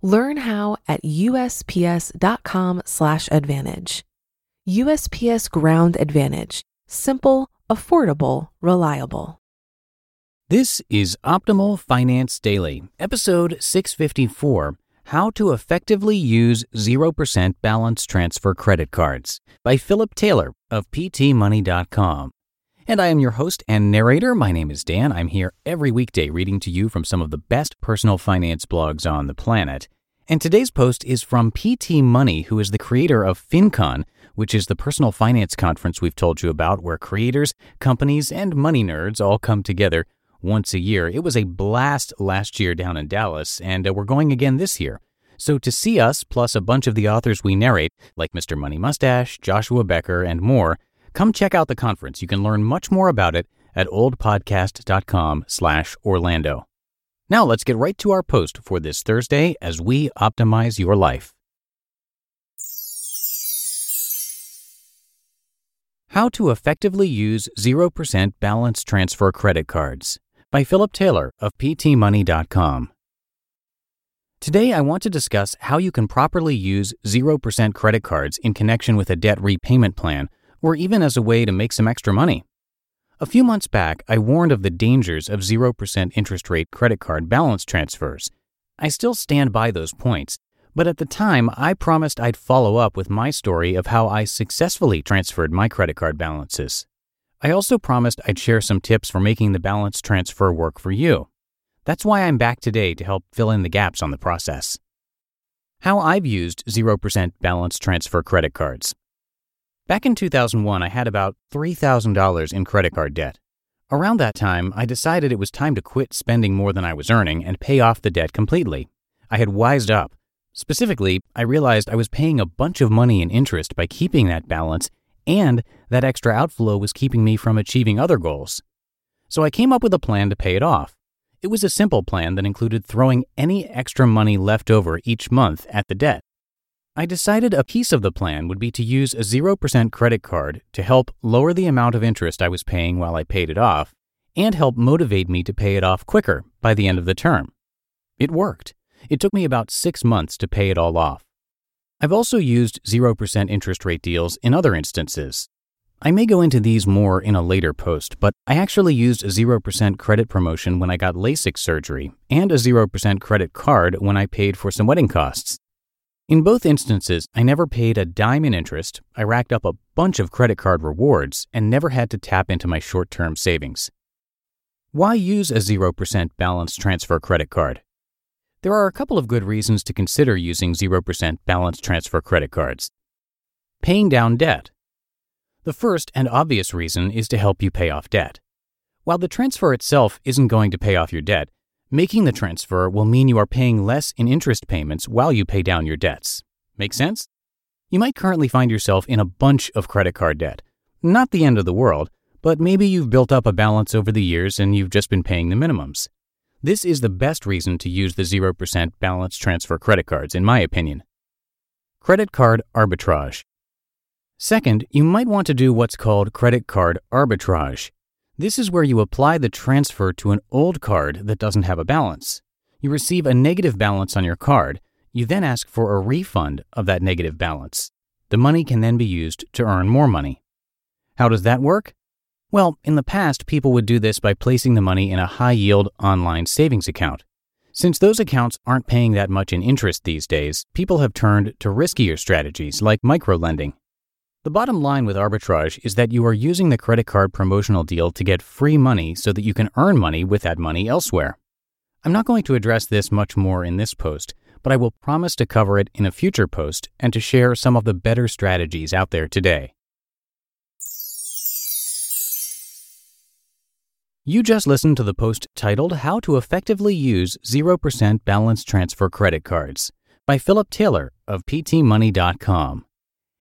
Learn how at USPS.com/advantage. USPS Ground Advantage. Simple, affordable, reliable. This is Optimal Finance Daily, episode 654, How to Effectively Use 0% Balance Transfer Credit Cards by Philip Taylor of ptmoney.com. And I am your host and narrator. My name is Dan. I'm here every weekday reading to you from some of the best personal finance blogs on the planet. And today's post is from PT Money, who is the creator of FinCon, which is the personal finance conference we've told you about, where creators, companies, and money nerds all come together once a year. It was a blast last year down in Dallas, and we're going again this year. So to see us, plus a bunch of the authors we narrate, like Mr. Money Mustache, Joshua Becker, and more, come check out the conference. You can learn much more about it at oldpodcast.com/Orlando. Now let's get right to our post for this Thursday as we optimize your life. How to Effectively Use 0% Balance Transfer Credit Cards by Philip Taylor of ptmoney.com. Today I want to discuss how you can properly use 0% credit cards in connection with a debt repayment plan, or even as a way to make some extra money. A few months back, I warned of the dangers of 0% interest rate credit card balance transfers. I still stand by those points, but at the time, I promised I'd follow up with my story of how I successfully transferred my credit card balances. I also promised I'd share some tips for making the balance transfer work for you. That's why I'm back today to help fill in the gaps on the process. How I've used 0% balance transfer credit cards. Back in 2001, I had about $3,000 in credit card debt. Around that time, I decided it was time to quit spending more than I was earning and pay off the debt completely. I had wised up. Specifically, I realized I was paying a bunch of money in interest by keeping that balance, and that extra outflow was keeping me from achieving other goals. So I came up with a plan to pay it off. It was a simple plan that included throwing any extra money left over each month at the debt. I decided a piece of the plan would be to use a 0% credit card to help lower the amount of interest I was paying while I paid it off, and help motivate me to pay it off quicker by the end of the term. It worked. It took me about 6 months to pay it all off. I've also used 0% interest rate deals in other instances. I may go into these more in a later post, but I actually used a 0% credit promotion when I got LASIK surgery and a 0% credit card when I paid for some wedding costs. In both instances, I never paid a dime in interest, I racked up a bunch of credit card rewards, and never had to tap into my short-term savings. Why use a 0% balance transfer credit card? There are a couple of good reasons to consider using 0% balance transfer credit cards. Paying down debt. The first and obvious reason is to help you pay off debt. While the transfer itself isn't going to pay off your debt, making the transfer will mean you are paying less in interest payments while you pay down your debts. Make sense? You might currently find yourself in a bunch of credit card debt. Not the end of the world, but maybe you've built up a balance over the years and you've just been paying the minimums. This is the best reason to use the 0% balance transfer credit cards, in my opinion. Credit card arbitrage. Second, you might want to do what's called credit card arbitrage. This is where you apply the transfer to an old card that doesn't have a balance. You receive a negative balance on your card. You then ask for a refund of that negative balance. The money can then be used to earn more money. How does that work? Well, in the past, people would do this by placing the money in a high-yield online savings account. Since those accounts aren't paying that much in interest these days, people have turned to riskier strategies like microlending. The bottom line with arbitrage is that you are using the credit card promotional deal to get free money so that you can earn money with that money elsewhere. I'm not going to address this much more in this post, but I will promise to cover it in a future post and to share some of the better strategies out there today. You just listened to the post titled How to Effectively Use 0% Balance Transfer Credit Cards by Philip Taylor of ptmoney.com.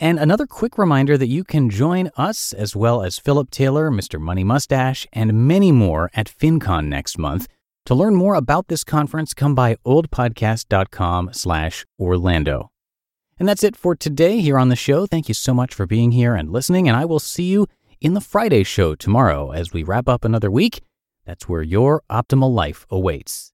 And another quick reminder that you can join us as well as Philip Taylor, Mr. Money Mustache, and many more at FinCon next month. To learn more about this conference, come by oldpodcast.com/Orlando. And that's it for today here on the show. Thank you so much for being here and listening, and I will see you in the Friday show tomorrow as we wrap up another week. That's where your optimal life awaits.